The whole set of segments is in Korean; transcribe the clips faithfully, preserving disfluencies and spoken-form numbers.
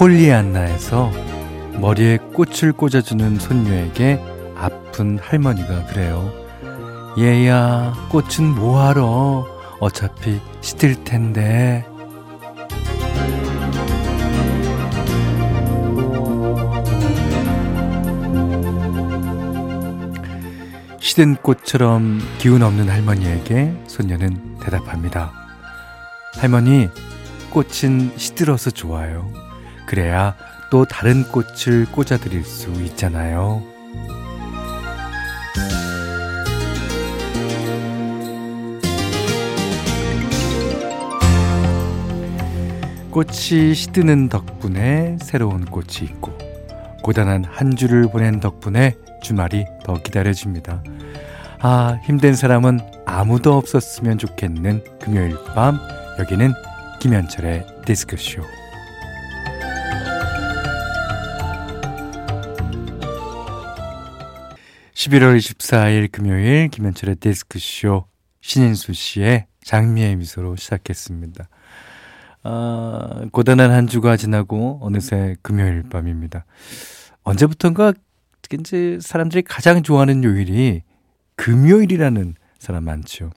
폴리안나에서 머리에 꽃을 꽂아주는 손녀에게 아픈 할머니가 그래요. 얘야, 꽃은 뭐하러? 어차피 시들 텐데. 시든 꽃처럼 기운 없는 할머니에게 손녀는 대답합니다. 할머니, 꽃은 시들어서 좋아요. 그래야 또 다른 꽃을 꽂아드릴 수 있잖아요. 꽃이 시드는 덕분에 새로운 꽃이 있고, 고단한 한 주를 보낸 덕분에 주말이 더 기다려집니다. 아, 힘든 사람은 아무도 없었으면 좋겠는 금요일 밤, 여기는 김현철의 디스크쇼. 십일월 이십사일 금요일 김현철의 디스크쇼, 신인수 씨의 장미의 미소로 시작했습니다. 아, 고단한 한 주가 지나고 어느새 금요일 밤입니다. 언제부턴가 이제 사람들이 가장 좋아하는 요일이 금요일이라는 사람 많죠.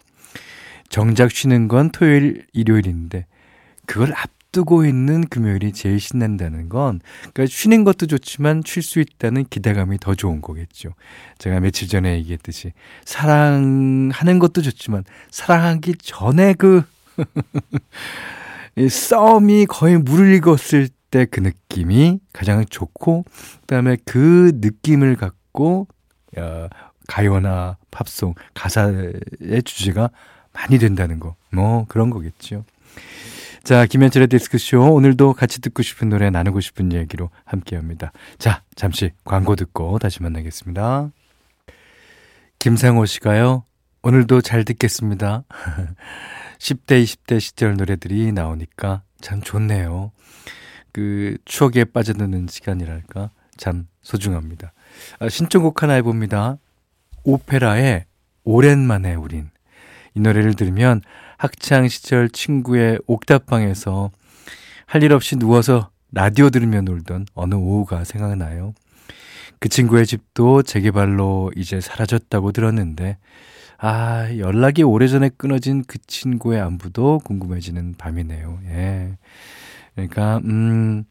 정작 쉬는 건 토요일, 일요일인데 그걸 앞두고 있는 금요일이 제일 신난다는 건, 그러니까 쉬는 것도 좋지만 쉴 수 있다는 기대감이 더 좋은 거겠죠. 제가 며칠 전에 얘기했듯이 사랑하는 것도 좋지만 사랑하기 전에 그 이 썸이 거의 물을 익었을 때 그 느낌이 가장 좋고, 그다음에 그 느낌을 갖고 어, 가요나 팝송, 가사의 주제가 많이 된다는 거, 뭐 그런 거겠죠. 자, 김현철의 디스크쇼, 오늘도 같이 듣고 싶은 노래, 나누고 싶은 얘기로 함께합니다. 자, 잠시 광고 듣고 다시 만나겠습니다. 김상호 씨가요, 오늘도 잘 듣겠습니다. 십 대, 이십 대 시절 노래들이 나오니까 참 좋네요. 그 추억에 빠져드는 시간이랄까, 참 소중합니다. 아, 신청곡 하나 해봅니다. 오페라의 오랜만에 우린. 이 노래를 들으면 학창시절 친구의 옥탑방에서 할 일 없이 누워서 라디오 들으며 놀던 어느 오후가 생각나요. 그 친구의 집도 재개발로 이제 사라졌다고 들었는데, 아, 연락이 오래전에 끊어진 그 친구의 안부도 궁금해지는 밤이네요. 예. 그러니까 음,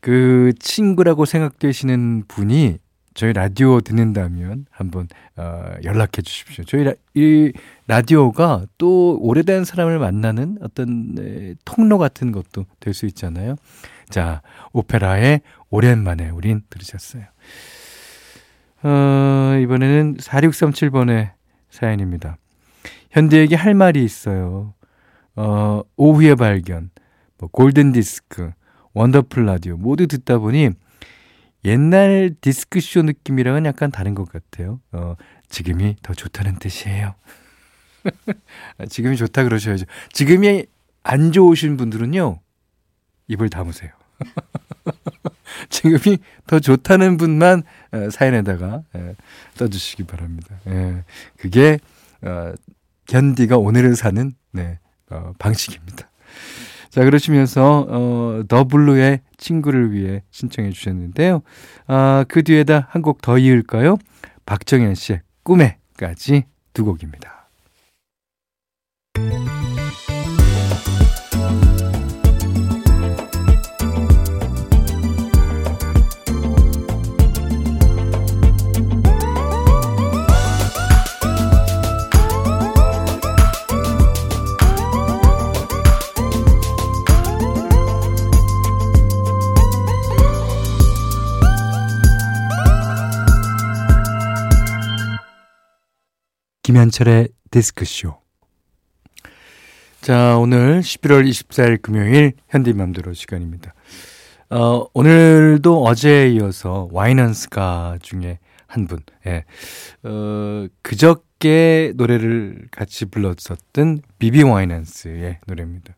그 친구라고 생각되시는 분이 저희 라디오 듣는다면 한번 어, 연락해 주십시오. 저희 라, 이 라디오가 또 오래된 사람을 만나는 어떤 에, 통로 같은 것도 될 수 있잖아요. 자, 오페라의 오랜만에 우린 들으셨어요. 어, 이번에는 사육삼칠번의 사연입니다. 현대에게 할 말이 있어요. 어, 오후의 발견, 뭐 골든디스크, 원더풀 라디오 모두 듣다 보니 옛날 디스크쇼 느낌이랑은 약간 다른 것 같아요. 어, 지금이 더 좋다는 뜻이에요. 지금이 좋다 그러셔야죠. 지금이 안 좋으신 분들은요, 입을 다무세요. 지금이 더 좋다는 분만 사연에다가 써주시기 바랍니다. 예, 그게 어, 견디가 오늘을 사는 네, 어, 방식입니다. 자, 그러시면서 어, 더 블루의 친구를 위해 신청해 주셨는데요. 아, 그 뒤에다 한 곡 더 이을까요? 박정현 씨의 꿈에까지 두 곡입니다. 김현철의 디스크쇼. 자, 오늘 십일월 이십사일 금요일 현디맘대로 시간입니다. 어, 오늘도 어제에 이어서 와이넌스가 중에 한 분, 예. 어, 그저께 노래를 같이 불렀었던 비비 와이넌스의 노래입니다.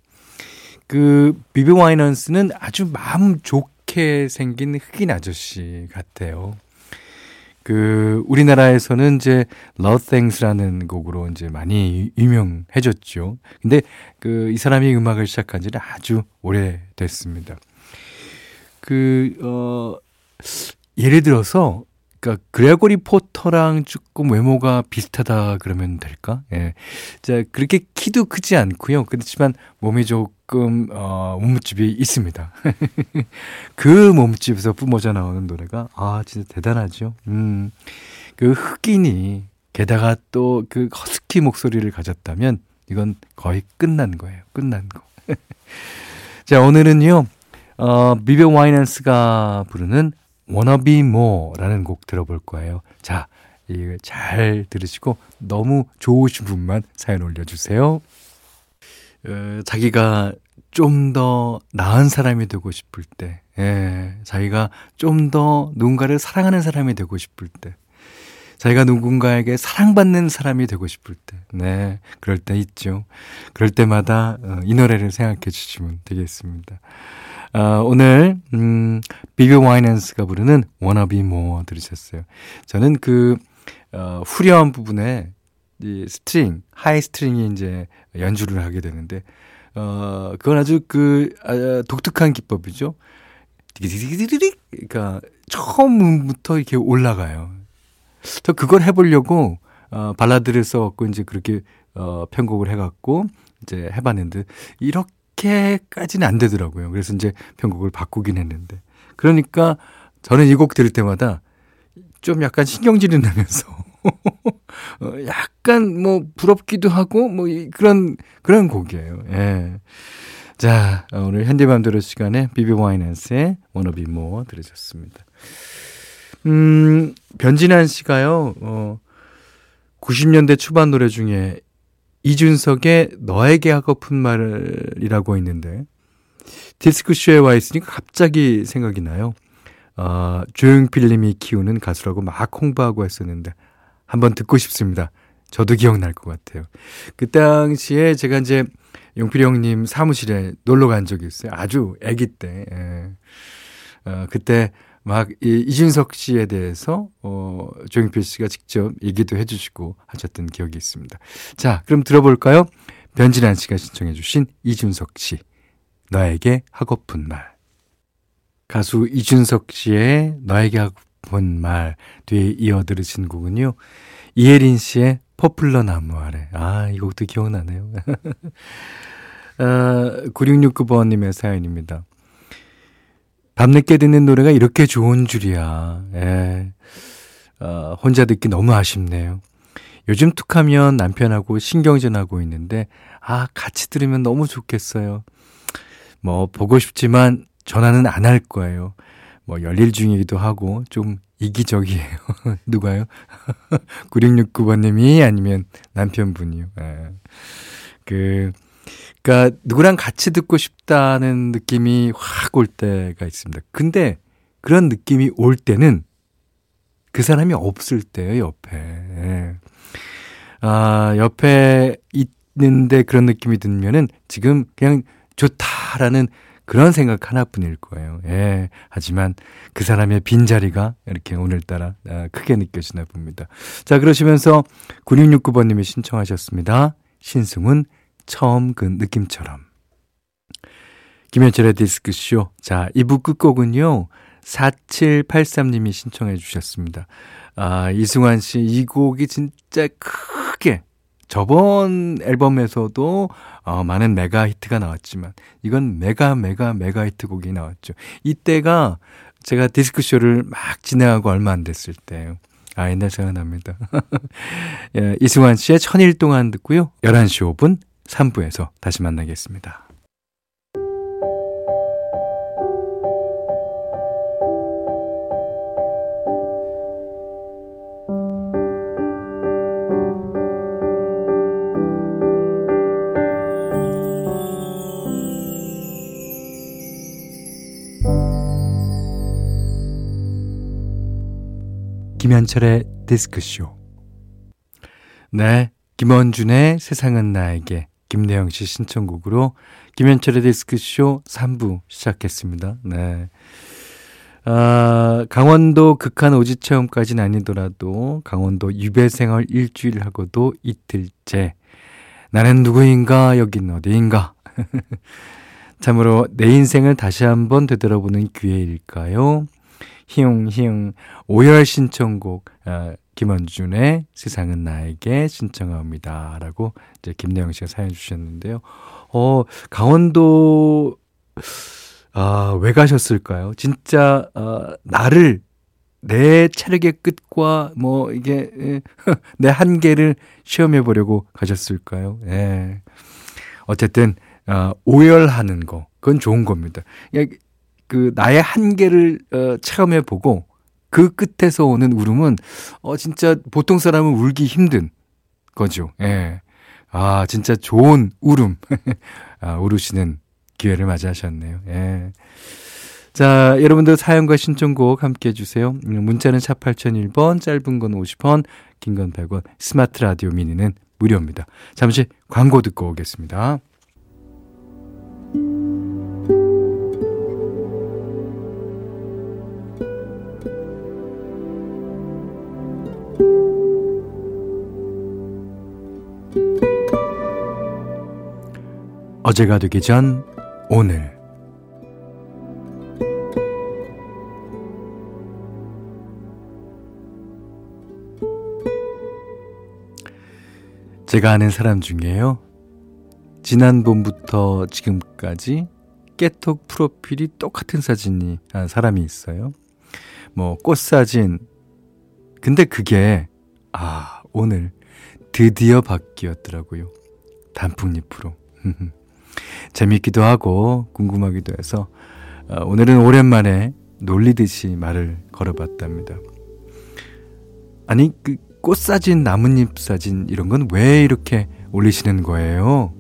그 비비 와이넌스는 아주 마음 좋게 생긴 흑인 아저씨 같아요. 그 우리나라에서는 이제 Love Things라는 곡으로 이제 많이 유명해졌죠. 근데 그 이 사람이 음악을 시작한 지는 아주 오래됐습니다. 그, 어, 예를 들어서, 그러니까 그레고리 포터랑 조금 외모가 비슷하다 그러면 될까? 예. 자, 그렇게 키도 크지 않고요. 그렇지만 몸이 조금 어, 몸집이 있습니다. 그 몸집에서 뿜어져 나오는 노래가 아 진짜 대단하죠. 음, 그 흑인이 게다가 또 그 허스키 목소리를 가졌다면 이건 거의 끝난 거예요. 끝난 거. 자, 오늘은요 어, 비비안 와이넌스가 부르는 Wanna Be More 라는 곡 들어볼 거예요. 자, 이거 잘 들으시고 너무 좋으신 분만 사연 올려주세요. 에, 자기가 좀 더 나은 사람이 되고 싶을 때, 에, 자기가 좀 더 누군가를 사랑하는 사람이 되고 싶을 때, 자기가 누군가에게 사랑받는 사람이 되고 싶을 때, 네, 그럴 때 있죠. 그럴 때마다 이 노래를 생각해 주시면 되겠습니다. 아, 오늘 음, 비비안 와이넌스가 부르는 Wanna Be More 들으셨어요. 저는 그 어, 후렴 부분에 이 스트링, 하이 스트링이 이제 연주를 하게 되는데, 어, 그건 아주 그 아, 독특한 기법이죠. 그러니까 처음부터 이렇게 올라가요. 저 그걸 해보려고 어, 발라드를 써갖고 이제 그렇게 어, 편곡을 해갖고 이제 해봤는데 이렇게. 이렇게까지는 안 되더라고요. 그래서 이제 편곡을 바꾸긴 했는데, 그러니까 저는 이 곡 들을 때마다 좀 약간 신경질이 나면서 약간 뭐 부럽기도 하고 뭐 그런 그런 곡이에요. 예. 자, 오늘 현대맘대로 시간에 비비안 와이넌스의 Wanna Be More 들으셨습니다. 음, 변진환 씨가요, 어, 구십 년대 초반 노래 중에 이준석의 너에게 하고픈 말이라고 있는데, 디스크쇼에 와 있으니까 갑자기 생각이 나요. 어, 조용필님이 키우는 가수라고 막 홍보하고 했었는데 한번 듣고 싶습니다. 저도 기억날 것 같아요. 그 당시에 제가 이제 용필 형님 사무실에 놀러 간 적이 있어요. 아주 아기 때. 예. 어, 그때 막 이, 이준석 씨에 대해서 어, 조용필 씨가 직접 얘기도 해주시고 하셨던 기억이 있습니다. 자, 그럼 들어볼까요? 변진환 씨가 신청해 주신 이준석 씨, 너에게 하고픈 말. 가수 이준석 씨의 너에게 하고픈 말 뒤에 이어 들으신 곡은요, 이혜린 씨의 퍼플러나무 아래. 아, 이 곡도 기억나네요. 아, 구육육구 번님의 사연입니다. 밤늦게 듣는 노래가 이렇게 좋은 줄이야. 예. 어, 혼자 듣기 너무 아쉽네요. 요즘 툭하면 남편하고 신경전하고 있는데 아 같이 들으면 너무 좋겠어요. 뭐 보고 싶지만 전화는 안 할 거예요. 뭐 열일 중이기도 하고 좀 이기적이에요. 누가요? 구육육구 번님이 아니면 남편분이요. 예. 그... 그러니까 누구랑 같이 듣고 싶다는 느낌이 확 올 때가 있습니다. 근데 그런 느낌이 올 때는 그 사람이 없을 때예요, 옆에. 아, 옆에 있는데 그런 느낌이 들면은 지금 그냥 좋다라는 그런 생각 하나뿐일 거예요. 예. 하지만 그 사람의 빈자리가 이렇게 오늘따라 크게 느껴지나 봅니다. 자, 그러시면서 구육육구 번님이 신청하셨습니다. 신승훈, 처음 그 느낌처럼. 김현철의 디스크쇼. 자, 이 부 끝곡은요, 사칠팔삼 님이 신청해 주셨습니다. 아, 이승환 씨, 이 곡이 진짜 크게 저번 앨범에서도 어, 많은 메가 히트가 나왔지만 이건 메가 메가 메가 히트 곡이 나왔죠. 이때가 제가 디스크쇼를 막 진행하고 얼마 안 됐을 때예요. 아, 옛날 생각납니다. 예, 이승환 씨의 천일 동안 듣고요. 열한 시 오 분 삼 부에서 다시 만나겠습니다. 김현철의 디스크쇼. 네, 김원준의 세상은 나에게, 김대영 씨 신청곡으로 김현철의 디스크쇼 삼 부 시작했습니다. 네. 아, 강원도 극한 오지체험까지는 아니더라도 강원도 유배생활 일주일 하고도 이틀째. 나는 누구인가, 여긴 어디인가. 참으로 내 인생을 다시 한번 되돌아보는 기회일까요? 히웅 히웅 오열 신청곡 어, 김원준의 세상은 나에게 신청합니다 라고 이제 김대영 씨가 사연 주셨는데요. 어, 강원도 아, 왜 가셨을까요? 진짜 어, 나를 내 체력의 끝과 뭐 이게 내 한계를 시험해 보려고 가셨을까요? 예. 어쨌든 어, 오열하는 거 그건 좋은 겁니다. 그 나의 한계를 어, 체험해 보고 그 끝에서 오는 울음은 어, 진짜 보통 사람은 울기 힘든 거죠. 예. 아 진짜 좋은 울음 아, 울으시는 기회를 맞이하셨네요. 예. 자, 여러분들 사연과 신청곡 함께 해주세요. 문자는 샵 팔공공일 번, 짧은 건 오십 원, 긴 건 백 원, 스마트 라디오 미니는 무료입니다. 잠시 광고 듣고 오겠습니다. 어제가 되기 전 오늘 제가 아는 사람 중에요. 지난 봄부터 지금까지 깨톡 프로필이 똑같은 사진이 아, 사람이 있어요. 뭐 꽃사진. 근데 그게 아 오늘 드디어 바뀌었더라고요. 단풍잎으로. 재밌기도 하고 궁금하기도 해서 아, 오늘은 오랜만에 놀리듯이 말을 걸어봤답니다. 아니 그 꽃사진, 나뭇잎 사진 이런 건 왜 이렇게 올리시는 거예요?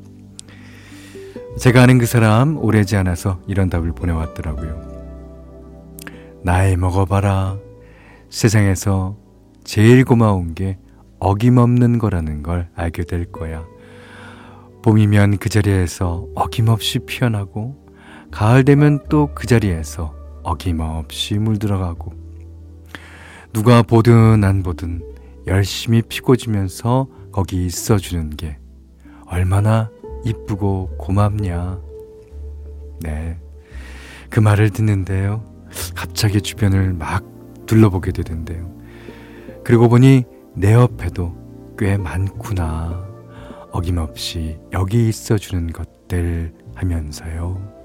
제가 아는 그 사람 오래지 않아서 이런 답을 보내왔더라고요. 나이 먹어봐라. 세상에서 제일 고마운 게 어김없는 거라는 걸 알게 될 거야. 봄이면 그 자리에서 어김없이 피어나고 가을 되면 또 그 자리에서 어김없이 물들어가고 누가 보든 안 보든 열심히 피고 지면서 거기 있어주는 게 얼마나 이쁘고 고맙냐. 네, 그 말을 듣는데요. 갑자기 주변을 막 둘러보게 되는데요. 그리고 보니 내 옆에도 꽤 많구나. 어김없이 여기 있어주는 것들 하면서요.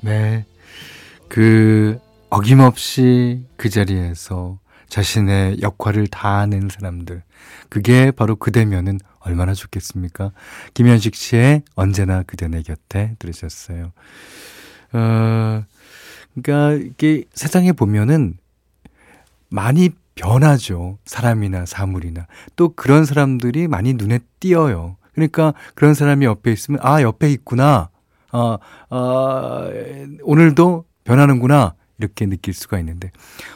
네, 그 어김없이 그 자리에서 자신의 역할을 다하는 사람들, 그게 바로 그대면은 얼마나 좋겠습니까? 김현식 씨의 언제나 그대 내 곁에 들으셨어요. 어, 그러니까 이게 세상에 보면은 많이 변하죠. 사람이나 사물이나 또 그런 사람들이 많이 눈에 띄어요. 그러니까 그런 사람이 옆에 있으면 아 옆에 있구나. 아, 아, 오늘도 변하는구나 이렇게 느낄 수가 있는데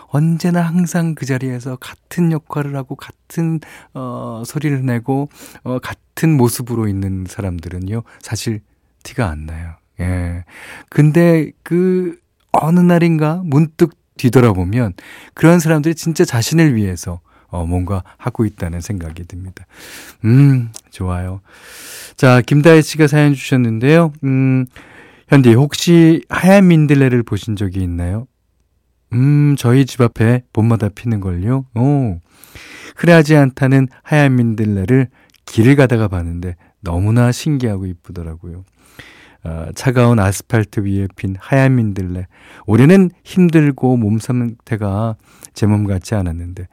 언제나 항상 그 자리에서 같은 역할을 하고 같은 어, 소리를 내고 어, 같은 모습으로 있는 사람들은요 사실 티가 안 나요. 예. 근데 그 어느 날인가 문득 뒤돌아보면 그런 사람들이 진짜 자신을 위해서 어, 뭔가 하고 있다는 생각이 듭니다. 음, 좋아요. 자, 김다혜 씨가 사연 주셨는데요. 음, 현디, 혹시 하얀 민들레를 보신 적이 있나요? 음, 저희 집 앞에 봄마다 피는 걸요. 오, 흔하지 않다는 하얀 민들레를 길을 가다가 봤는데 너무나 신기하고 이쁘더라고요. 어, 차가운 아스팔트 위에 핀 하얀 민들레. 올해는 힘들고 몸 상태가 제 몸 같지 않았는데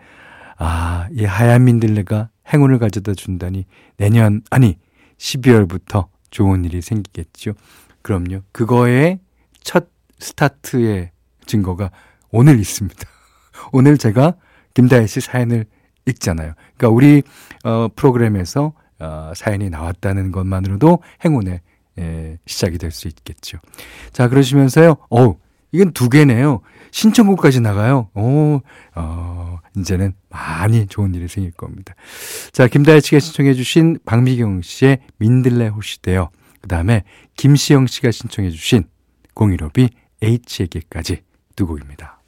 아, 이 하얀 민들레가 행운을 가져다 준다니 내년, 아니 십이월부터 좋은 일이 생기겠죠. 그럼요. 그거의 첫 스타트의 증거가 오늘 있습니다. 오늘 제가 김다혜 씨 사연을 읽잖아요. 그러니까 우리 어, 프로그램에서 어, 사연이 나왔다는 것만으로도 행운의 예, 시작이 될 수 있겠죠. 자, 그러시면서요. 어우, 이건 두 개네요. 신청곡까지 나가요. 오, 어, 이제는 많이 좋은 일이 생길 겁니다. 자, 김다혜 씨가 신청해 주신 박미경 씨의 민들레 호시대요. 그 다음에 김시영 씨가 신청해 주신 공일오비 H에게까지 두 곡입니다.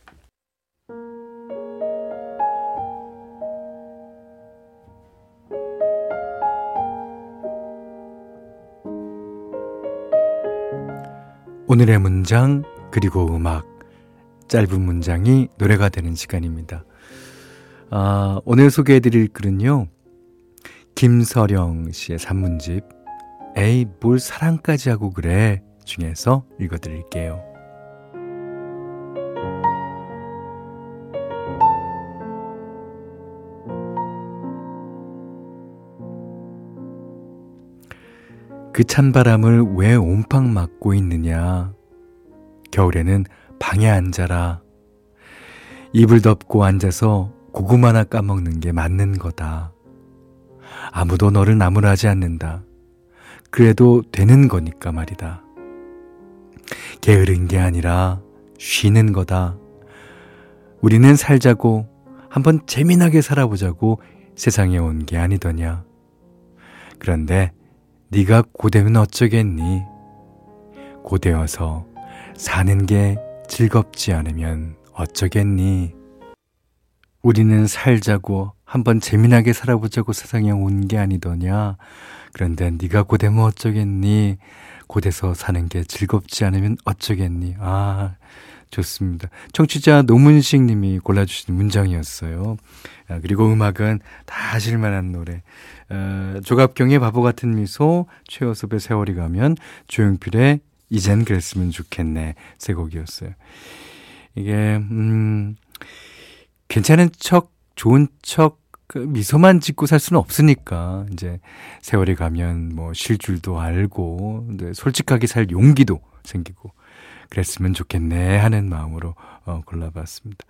오늘의 문장 그리고 음악, 짧은 문장이 노래가 되는 시간입니다. 아, 오늘 소개해드릴 글은요, 김서령 씨의 산문집 에이 뭘 사랑까지 하고 그래 중에서 읽어드릴게요. 그 찬바람을 왜 온팡 맞고 있느냐. 겨울에는 방에 앉아라. 이불 덮고 앉아서 고구마나 까먹는 게 맞는 거다. 아무도 너를 나무라지 않는다. 그래도 되는 거니까 말이다. 게으른 게 아니라 쉬는 거다. 우리는 살자고, 한번 재미나게 살아보자고 세상에 온 게 아니더냐. 그런데 네가 고되면 어쩌겠니? 고되어서 사는 게 즐겁지 않으면 어쩌겠니? 우리는 살자고, 한번 재미나게 살아보자고 세상에 온 게 아니더냐. 그런데 네가 고되면 어쩌겠니? 고돼서 사는 게 즐겁지 않으면 어쩌겠니? 아, 좋습니다. 청취자 노문식 님이 골라주신 문장이었어요. 아, 그리고 음악은 다 아실만한 노래. 어, 조갑경의 바보 같은 미소, 최여섭의 세월이 가면, 조용필의 이젠 그랬으면 좋겠네. 세 곡이었어요. 이게 음, 괜찮은 척, 좋은 척, 미소만 짓고 살 수는 없으니까 이제 세월이 가면 뭐 쉴 줄도 알고 솔직하게 살 용기도 생기고 그랬으면 좋겠네 하는 마음으로 어, 골라봤습니다.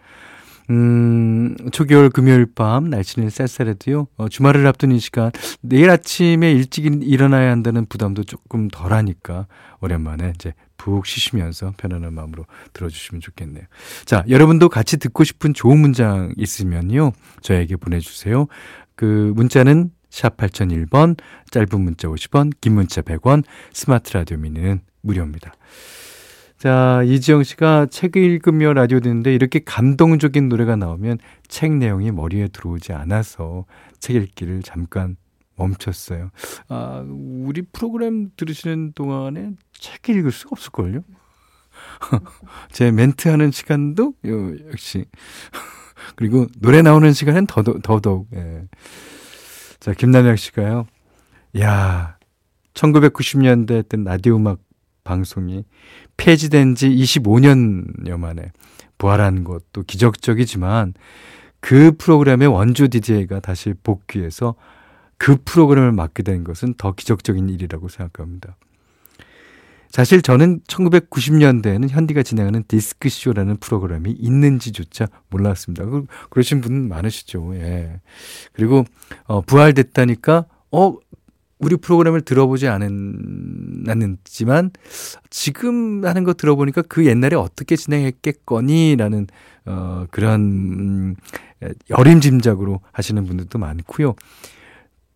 음, 초겨울 금요일 밤 날씨는 쌀쌀해도요, 어, 주말을 앞둔 이 시간, 내일 아침에 일찍 일어나야 한다는 부담도 조금 덜하니까 오랜만에 이제 푹 쉬시면서 편안한 마음으로 들어주시면 좋겠네요. 자, 여러분도 같이 듣고 싶은 좋은 문장 있으면요, 저에게 보내주세요. 그 문자는 샵 팔공공일 번, 짧은 문자 오십 원, 긴 문자 백 원, 스마트 라디오 미니는 무료입니다. 자, 이지영 씨가 책 읽으며 라디오 듣는데 이렇게 감동적인 노래가 나오면 책 내용이 머리에 들어오지 않아서 책 읽기를 잠깐 멈췄어요. 아, 우리 프로그램 들으시는 동안에 책 읽을 수가 없을걸요? 제 멘트하는 시간도 역시 그리고 노래 나오는 시간은 더더욱 더더, 예. 자, 김남혁 씨가요, 야, 천구백구십 년대 했던 라디오 음악 방송이 폐지된 지 이십오 년여 만에 부활한 것도 기적적이지만 그 프로그램의 원조 디제이가 다시 복귀해서 그 프로그램을 맡게 된 것은 더 기적적인 일이라고 생각합니다. 사실 저는 천구백구십 년대에는 현디가 진행하는 디스크쇼라는 프로그램이 있는지조차 몰랐습니다. 그러신 분 많으시죠. 예. 그리고 어, 부활됐다니까 어? 우리 프로그램을 들어보지 않은, 않았지만 지금 하는 거 들어보니까 그 옛날에 어떻게 진행했겠거니라는 어, 그런 여림짐작으로 하시는 분들도 많고요.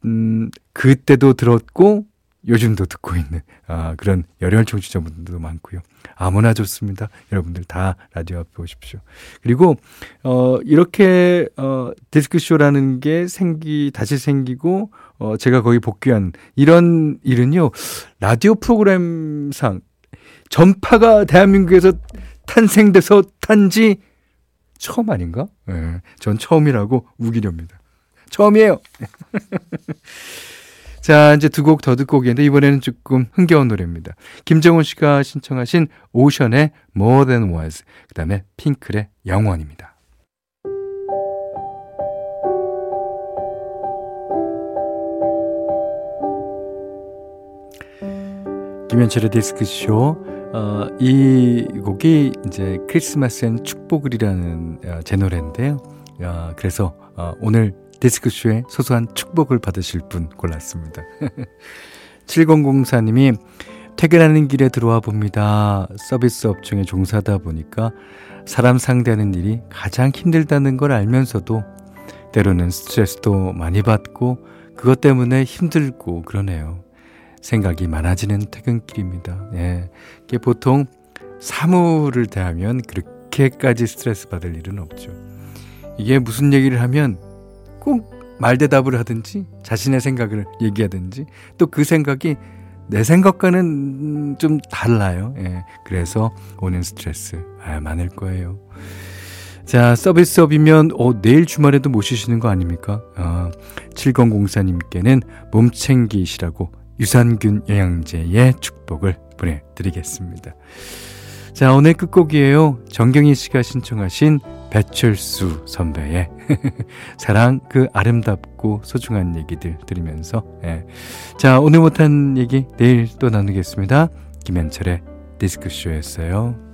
음, 그때도 들었고 요즘도 듣고 있는 아, 그런 열혈 청취자분들도 많고요. 아무나 좋습니다. 여러분들 다 라디오 앞에 오십시오. 그리고 어, 이렇게 어, 디스크쇼라는 게 생기 다시 생기고 어, 제가 거의 복귀한 이런 일은요, 라디오 프로그램상 전파가 대한민국에서 탄생돼서 탄지 처음 아닌가? 네, 전 처음이라고 우기렵니다. 처음이에요. 자, 이제 두 곡 더 듣고 오겠는데 이번에는 조금 흥겨운 노래입니다. 김정훈 씨가 신청하신 오션의 More Than Was, 그 다음에 핑클의 영원입니다. 김현철의 디스크쇼. 어, 이 곡이 이제 크리스마스엔 축복을이라는 어, 제 노래인데요. 어, 그래서 어, 오늘 디스크쇼에 소소한 축복을 받으실 분 골랐습니다. 칠공공사 님이 퇴근하는 길에 들어와 봅니다. 서비스 업종에 종사하다 보니까 사람 상대하는 일이 가장 힘들다는 걸 알면서도 때로는 스트레스도 많이 받고 그것 때문에 힘들고 그러네요. 생각이 많아지는 퇴근길입니다. 예. 이게 보통 사무를 대하면 그렇게까지 스트레스 받을 일은 없죠. 이게 무슨 얘기를 하면 꼭 말대답을 하든지 자신의 생각을 얘기하든지 또 그 생각이 내 생각과는 좀 달라요. 예. 그래서 오는 스트레스 아, 많을 거예요. 자, 서비스업이면 어, 내일 주말에도 모시시는 거 아닙니까? 아, 칠공공사님께는 몸챙기시라고 유산균 영양제의 축복을 보내드리겠습니다. 자, 오늘 끝곡이에요. 정경희 씨가 신청하신 배철수 선배의 사랑 그 아름답고 소중한 얘기들 들으면서 예. 자, 오늘 못한 얘기 내일 또 나누겠습니다. 김현철의 디스크쇼였어요.